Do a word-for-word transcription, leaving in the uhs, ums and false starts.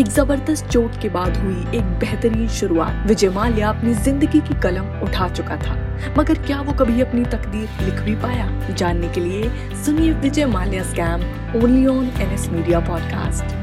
एक जबरदस्त चोट के बाद हुई एक बेहतरीन शुरुआत। विजय माल्या अपनी जिंदगी की कलम उठा चुका था, मगर क्या वो कभी अपनी तकदीर लिख भी पाया? जानने के लिए सुनिए Vijay Mallya scam, only on N S media podcast.